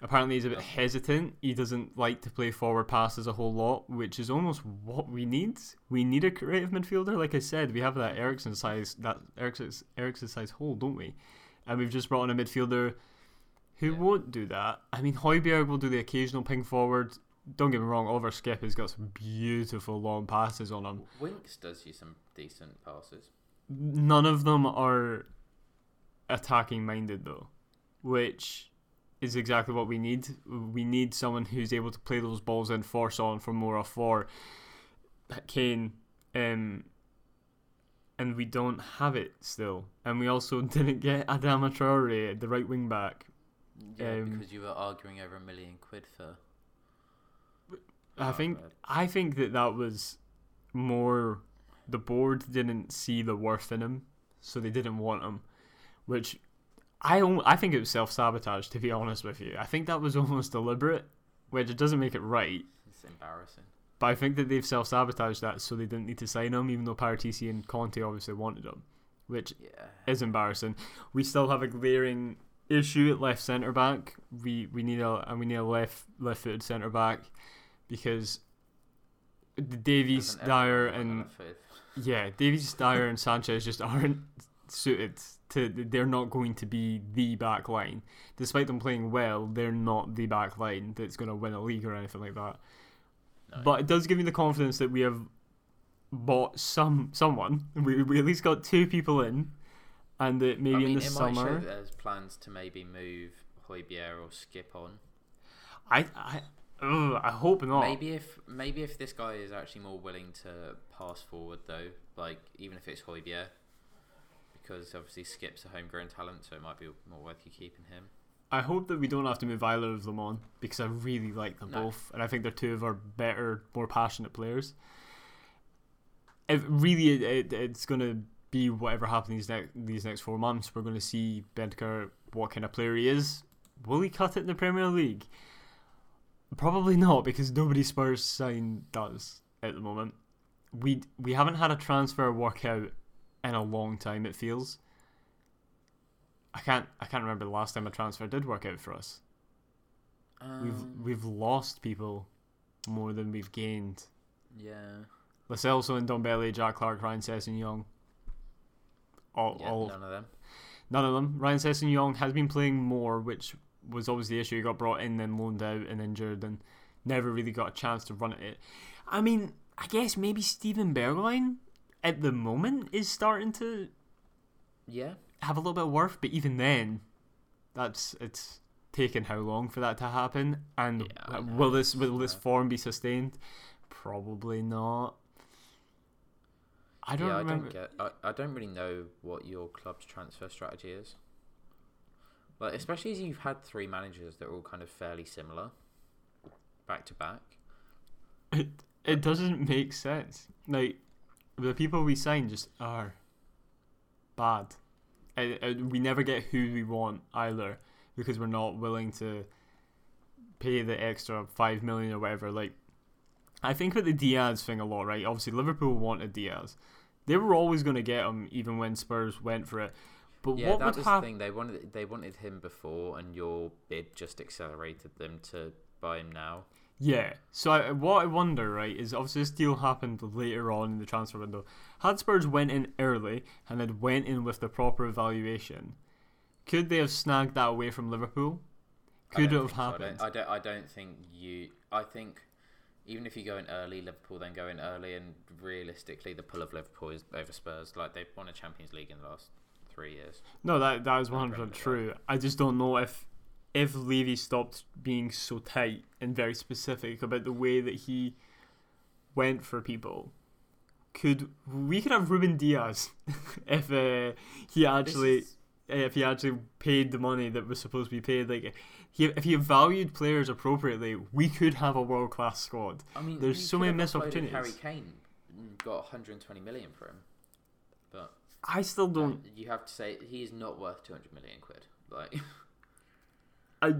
Apparently he's a bit hesitant. He doesn't like to play forward passes a whole lot, which is almost what we need. We need a creative midfielder. Like I said, we have that Eriksen size hole, don't we? And we've just brought in a midfielder who won't do that. I mean, Højbjerg will do the occasional ping forward. Don't get me wrong, Oliver Skip has got some beautiful long passes on him. Winks does you some decent passes. None of them are attacking minded though, which is exactly what we need. We need someone who's able to play those balls in for Son, for Moura, for Kane, and we don't have it still. And we also didn't get Adama Traore, the right wing back. Yeah, because you were arguing over £1 million for. I think that was more the board didn't see the worth in him, so they didn't want him, which. I think it was self-sabotage, to be honest with you. I think that was almost deliberate, which it doesn't make it right. It's embarrassing. But I think that they've self-sabotaged that, so they didn't need to sign him, even though Paratici and Conte obviously wanted him, which is embarrassing. We still have a glaring issue at left centre-back. We need a left-footed centre-back, because Davies, Dyer, and... Yeah, Davies, Dyer, and Sanchez just aren't suited. They're not going to be the back line. Despite them playing well, they're not the back line that's going to win a league or anything like that. No. But it does give me the confidence that we have bought someone. We at least got two people in, and that maybe in the summer. Might show that there's plans to maybe move Højbjerg or Skip on. I hope not. Maybe if this guy is actually more willing to pass forward though, like even if it's Højbjerg. Because obviously Skip's a homegrown talent, so it might be more worth you keeping him. I hope that we don't have to move either of them on, because I really like them both, and I think they're two of our better, more passionate players. It's going to be whatever happens these next 4 months. We're going to see Bendtker, what kind of player he is. Will he cut it in the Premier League? Probably not, because nobody Spurs sign does at the moment. We haven't had a transfer workout in a long time, it feels. I can't remember the last time a transfer did work out for us. We've lost people more than we've gained. Yeah. Lo Celso and Ndombele, Jack Clark, Ryan Sessegnon. None of them. None of them. Ryan Sessegnon has been playing more, which was always the issue. He got brought in, then loaned out, and injured, and never really got a chance to run at it. I mean, I guess maybe Steven Bergwijn at the moment is starting to have a little bit of worth, but even then it's taken how long for that to happen, and will this form be sustained? Probably not. I don't remember. I don't really know what your club's transfer strategy is, like, especially as you've had three managers that are all kind of fairly similar back to back. It doesn't make sense. Like, the people we sign just are bad. We never get who we want either, because we're not willing to pay the extra $5 million or whatever. Like, I think with the Diaz thing a lot, right? Obviously, Liverpool wanted Diaz. They were always going to get him, even when Spurs went for it. But yeah, that was the thing. They wanted him before, and your bid just accelerated them to buy him now. Yeah, so what I wonder, right, is obviously this deal happened later on in the transfer window. Had Spurs went in early and had went in with the proper evaluation, could they have snagged that away from Liverpool? Could it have happened? So. I don't think you... I think even if you go in early, Liverpool then go in early, and realistically the pull of Liverpool is over Spurs. Like, they've won a Champions League in the last 3 years. No, that is 100% true. I just don't know if Levy stopped being so tight and very specific about the way that he went for people, could have Ruben Diaz if he actually paid the money that was supposed to be paid. Like, if he valued players appropriately, we could have a world class squad. I mean, there's so many missed opportunities. Harry Kane got 120 million for him, but I still don't. You have to say he is not worth 200 million quid. Like.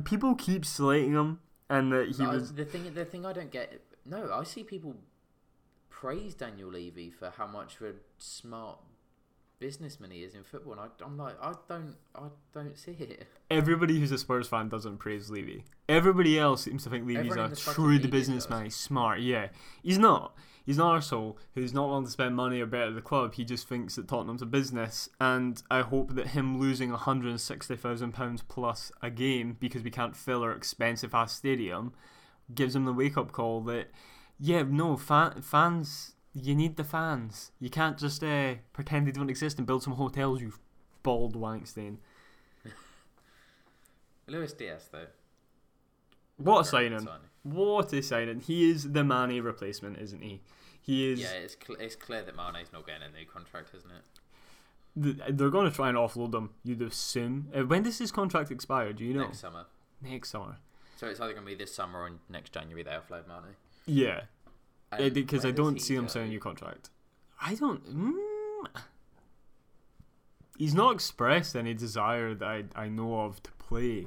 People keep slating him, and that he was the thing I don't get. No, I see people praise Daniel Levy for how much of a smart businessman he is in football, and I don't see it. Everybody who's a Spurs fan doesn't praise Levy. Everybody else seems to think Levy's a shrewd businessman. He's smart. Yeah, he's not. He's an arsehole who's not willing to spend money or better the club. He just thinks that Tottenham's a business, and I hope that him losing £160,000 plus a game because we can't fill our expensive ass stadium gives him the wake up call that fans. You need the fans. You can't just pretend they don't exist and build some hotels, you bald Wankstein. Luis Diaz, though. What a signing. What a signing. He is the Mane replacement, isn't he? He is. Yeah, it's clear that Mane's not getting a new contract, isn't it? They're going to try and offload him, you'd assume. When does his contract expire, do you know? Next summer. Next summer. So it's either going to be this summer or next January they offload Mane. Yeah. Because I don't see him signing a new contract. I don't. He's not expressed any desire that I know of to play,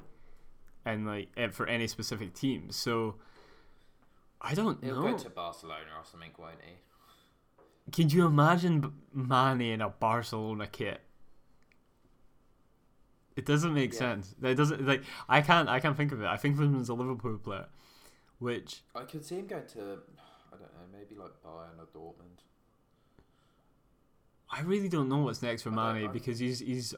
and for any specific team. So I don't know. He'll go to Barcelona or something, won't he? Can you imagine Mane in a Barcelona kit? It doesn't make sense. That doesn't I can't think of it. I think of him as a Liverpool player, which I could see him going to. I don't know, maybe like Bayern or Dortmund. I really don't know what's next for Mane because he's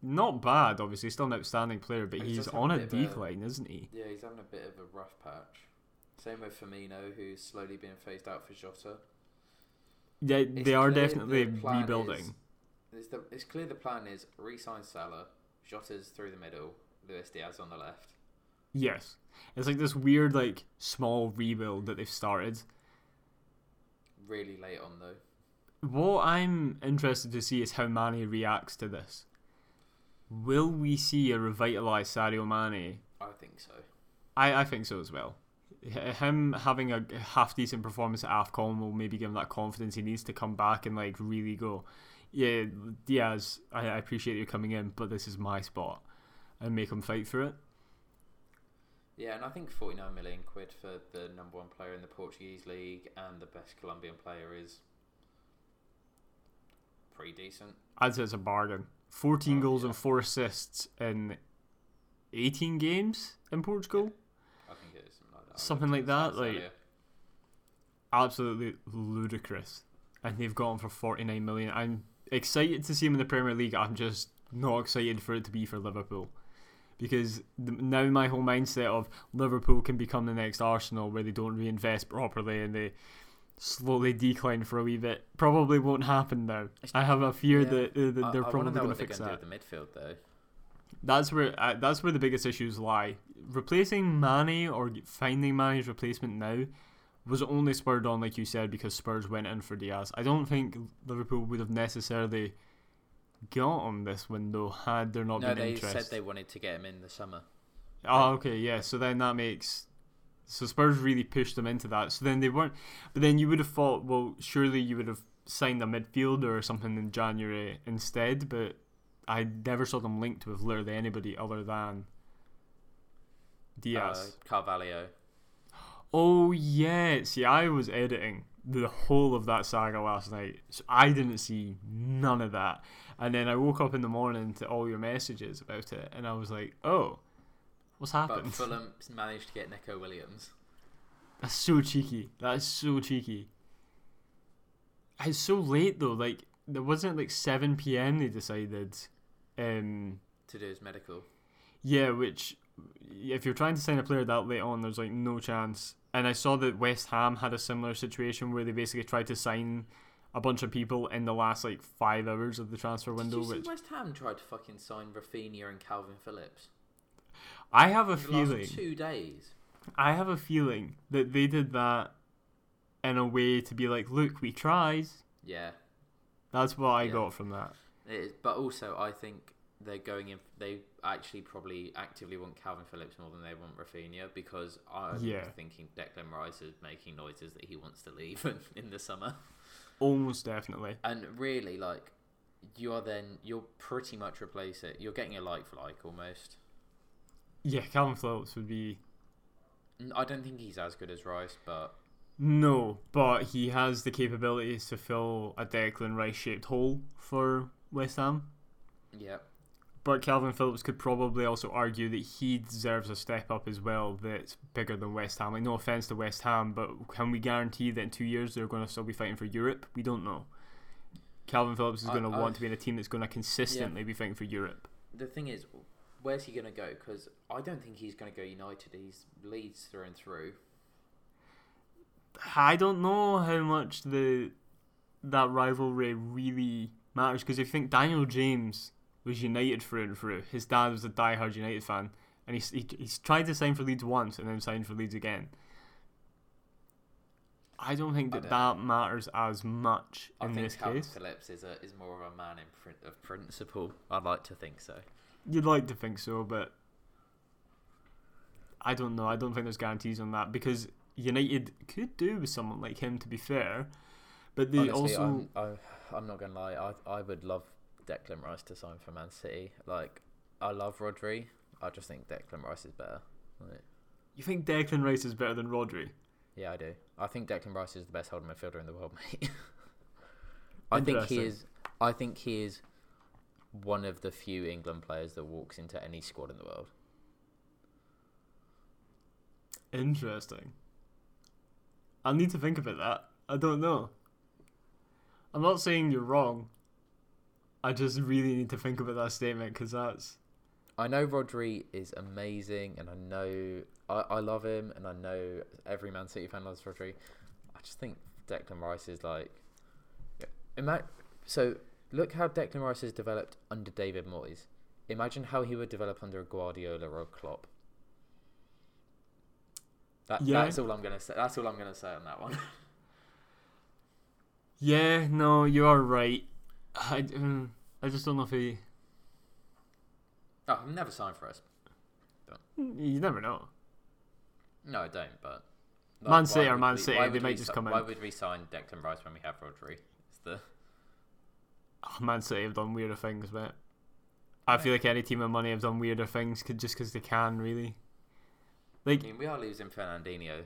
not bad, obviously, still an outstanding player, but he's on a decline, isn't he? Yeah, he's having a bit of a rough patch. Same with Firmino, who's slowly being phased out for Jota. Yeah, they are definitely rebuilding. It's clear the plan is re-sign Salah, Jota's through the middle, Luis Diaz on the left. Yes. It's like this weird, small rebuild that they've started. Really late on though. What I'm interested to see is how Mane reacts to this. Will we see a revitalised Sadio Mane? I think so. I think so as well. Him having a half decent performance at AFCON will maybe give him that confidence he needs to come back and really go, yeah, Diaz, I appreciate you coming in, but this is my spot, and make him fight for it. Yeah, and I think 49 million quid for the number one player in the Portuguese league and the best Colombian player is pretty decent. I'd say it's a bargain. 14 goals and 4 assists in 18 games in Portugal. Yeah. I think it is something like that. Absolutely ludicrous. And they've got him for 49 million. I'm excited to see him in the Premier League. I'm just not excited for it to be for Liverpool. Because now my whole mindset of Liverpool can become the next Arsenal where they don't reinvest properly and they slowly decline for a wee bit probably won't happen now. I have a fear that they're probably going to fix that. Do with the midfield though. That's where the biggest issues lie. Replacing Mane or finding Mane's replacement now was only spurred on, like you said, because Spurs went in for Diaz. I don't think Liverpool would have necessarily got him this window had there not been interest. No, they said they wanted to get him in the summer. Oh, okay, yeah. So then that makes... So Spurs really pushed them into that. So then they weren't... But then you would have thought, well, surely you would have signed a midfielder or something in January instead, but I never saw them linked with literally anybody other than Diaz. Carvalho. Oh, yeah. See, I was editing the whole of that saga last night, so I didn't see none of that. And then I woke up in the morning to all your messages about it, and I was like, oh, what's happened? But Fulham managed to get Nico Williams. That's so cheeky. That is so cheeky. It's so late, though. There wasn't 7 p.m. they decided to do his medical. Yeah, which, if you're trying to sign a player that late on, there's no chance. And I saw that West Ham had a similar situation where they basically tried to sign a bunch of people in the last 5 hours of the transfer window. Did you see West Ham tried to fucking sign Rafinha and Calvin Phillips? I have a feeling. Last 2 days. I have a feeling that they did that in a way to be look, we tried. Yeah. That's what I got from that. It is, but also, I think they're going in. They actually probably actively want Calvin Phillips more than they want Rafinha because I'm thinking Declan Rice is making noises that he wants to leave in the summer. Almost definitely. And really, you're pretty much replace it. You're getting a like-for-like almost. Yeah, Calvin Phillips would be... I don't think he's as good as Rice, but... No, but he has the capabilities to fill a Declan Rice-shaped hole for West Ham. Yeah. But Calvin Phillips could probably also argue that he deserves a step up as well that's bigger than West Ham. Like, no offence to West Ham, but can we guarantee that in 2 years they're going to still be fighting for Europe? We don't know. Calvin Phillips is going to want to be in a team that's going to consistently be fighting for Europe. The thing is, where's he going to go? Because I don't think he's going to go United. He's Leeds through and through. I don't know how much that rivalry really matters, because if you think Daniel James was United through and through, his dad was a diehard United fan, and he's tried to sign for Leeds once and then signed for Leeds again. I don't think that matters as much in this case. I think Phillips is more of a man of principle. I'd like to think so. You'd like to think so, but I don't know. I don't think there's guarantees on that, because United could do with someone like him, to be fair. But they I'm not going to lie. I would love Declan Rice to sign for Man City. Like, I love Rodri. I just think Declan Rice is better. Like, you think Declan Rice is better than Rodri? Yeah, I do. I think Declan Rice is the best holding midfielder in the world, mate. I think he is one of the few England players that walks into any squad in the world. Interesting. I need to think about that. I don't know. I'm not saying you're wrong. I just really need to think about that statement, because that's... I know Rodri is amazing, and I know... I love him, and I know every Man City fan loves Rodri. I just think Declan Rice is like... So, look how Declan Rice has developed under David Moyes. Imagine how he would develop under a Guardiola or a Klopp. That's all I'm going to say. That's all I'm going to say on that one. Yeah, no, you are right. I just don't know if he... I've never signed for us. But... You never know. No, I don't, but... Like, Man City are Man City, they might just come in. Why would we sign Declan Rice when we have Rodri? Man City have done weirder things, but I feel like any team of money have done weirder things just because they can, really. Like, I mean, we are losing Fernandinho.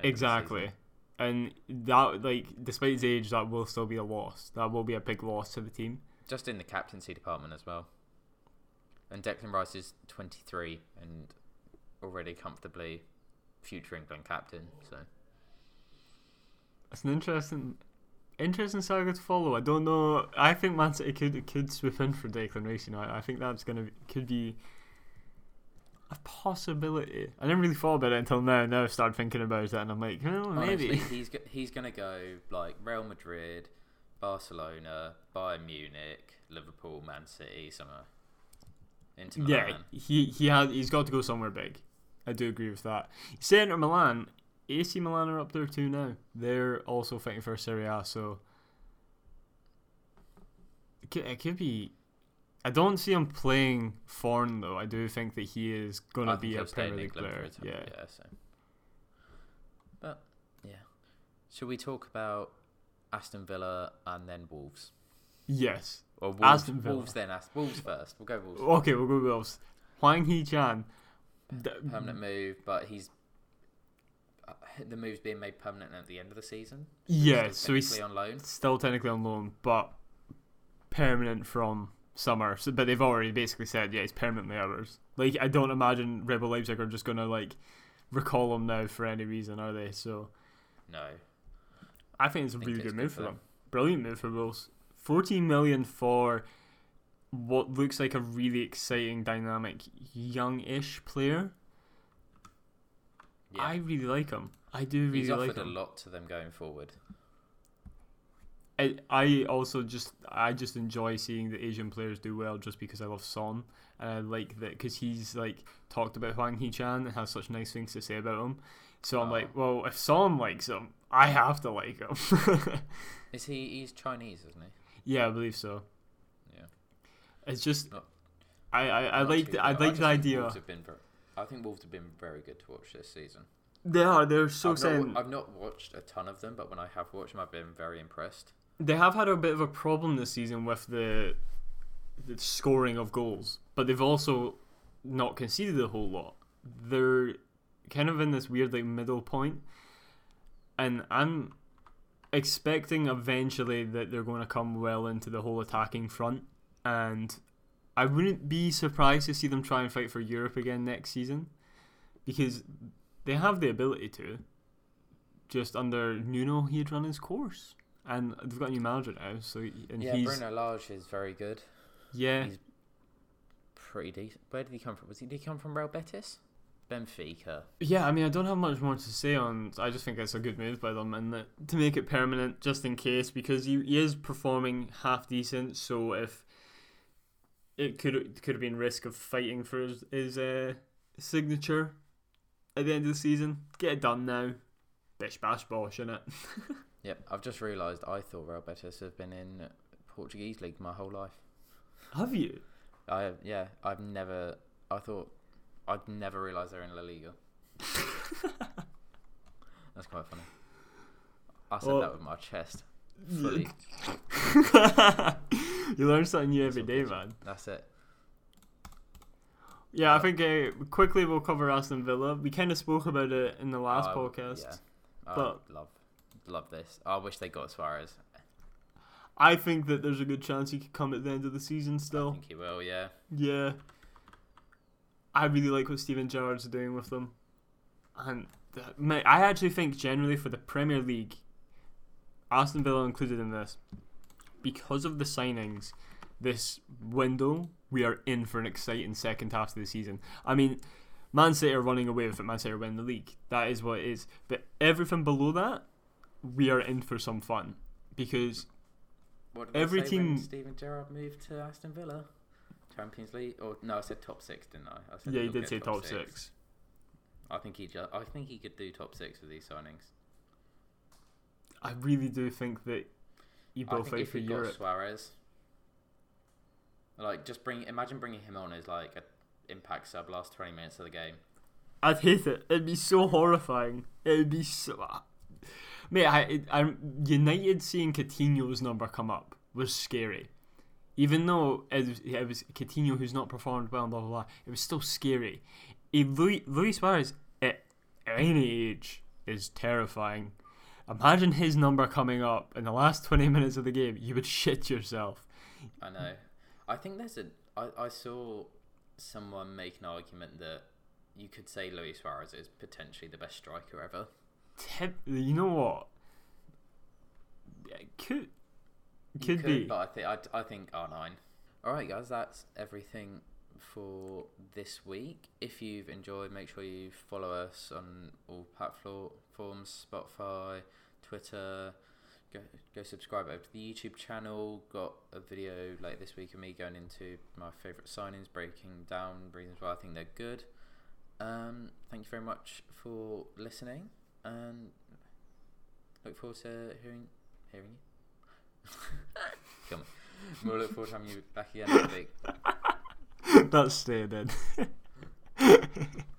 Exactly. And that, like, despite his age, that will still be a loss. That will be a big loss to the team. Just in the captaincy department as well. And Declan Rice is 23 and already comfortably future England captain. So that's an interesting saga to follow. I don't know. I think Man City could swoop in for Declan Rice. You know, I think that's could be a possibility. I didn't really thought about it until now. Now I've started thinking about it, and I'm like, maybe. Honestly, he's gonna go like Real Madrid, Barcelona, Bayern Munich, Liverpool, Man City, somewhere. Into Milan. Yeah, he's got to go somewhere big. I do agree with that. Say Inter Milan, AC Milan are up there too now. They're also fighting for Serie A, so it could be. I don't see him playing foreign though. I do think that he is going to be a Premier League player. Yeah, so. But yeah, should we talk about Aston Villa and then Wolves? Yes. Or Wolves first. We'll go Wolves. Okay, we'll go Wolves. Hwang Hee-chan. Permanent move, but the move's being made permanent at the end of the season. Yeah, so he's on loan. Still technically on loan, but permanent from summer. So, but they've already basically said, yeah, it's permanently ours. Like, I don't imagine Red Bull Leipzig are just going to like recall him now for any reason, are they? So no, I think it's a really good move for them. Brilliant move for Wolves. 14 million for what looks like a really exciting, dynamic, young-ish player. Yeah. I really like him. I do really like him. He's offered a lot to them going forward. I also just enjoy seeing the Asian players do well, just because I love Son, and I like that because he's like talked about Hwang Hee-chan and has such nice things to say about him. So I'm like, well, if Son likes him, I have to like him. He's Chinese, isn't he? Yeah, I believe so. Yeah, it's just I like the idea. I think Wolves have been very good to watch this season. They are. They're so exciting. I've not watched a ton of them, but when I have watched them, I've been very impressed. They have had a bit of a problem this season with the scoring of goals, but they've also not conceded a whole lot. They're kind of in this weird like middle point, and I'm. expecting eventually that they're going to come well into the whole attacking front, and I wouldn't be surprised to see them try and fight for Europe again next season, because they have the ability to. Just under Nuno, he had run his course, and they've got a new manager now. Bruno Large is very good. Yeah, he's pretty decent. Where did he come from? Did he come from Real Betis? Benfica. Yeah, I mean, I don't have much more to say on. I just think it's a good move by them, and that, to make it permanent, just in case, because he is performing half decent. So if it could have been risk of fighting for his signature at the end of the season, get it done now. Bish bash bosh, innit? Yep, I've just realised I thought Real Betis have been in Portuguese league my whole life. Have you? I'd never realised they're in La Liga. That's quite funny. I said that with my chest. Fully. You learn something new every day, man. That's it. Yeah, I think quickly we'll cover Aston Villa. We kind of spoke about it in the last podcast. Yeah. I love this. I wish they got Suarez. I think that there's a good chance he could come at the end of the season still. I think he will, yeah. Yeah. I really like what Steven Gerrard's doing with them. And I actually think generally for the Premier League, Aston Villa included in this, because of the signings, this window, we are in for an exciting second half of the season. I mean, Man City are running away with it. Man City are winning the league. That is what it is. But everything below that, we are in for some fun. Because every team... Steven Gerrard moved to Aston Villa? Champions League, or no? I said top six, didn't I? Yeah, you did say top six. I think he could do top six with these signings. I really do think that you both fight for Europe. Got Suarez, imagine bringing him on as like an impact sub last 20 minutes of the game. I'd hate it. It'd be so horrifying. It'd be so. Mate, United seeing Coutinho's number come up was scary. Even though it was Coutinho who's not performed well and blah, blah, blah, it was still scary. Luis Suarez, at any age, is terrifying. Imagine his number coming up in the last 20 minutes of the game. You would shit yourself. I know. I think I saw someone make an argument that you could say Luis Suarez is potentially the best striker ever. You know what? Could be. But I think R9. All right, guys, that's everything for this week. If you've enjoyed, make sure you follow us on all platforms, Spotify, Twitter. Go subscribe over to the YouTube channel. Got a video like this week of me going into my favourite signings, breaking down reasons why I think they're good. Thank you very much for listening, and look forward to hearing you. Come on. We'll look forward to having you back again next week. That's staying in.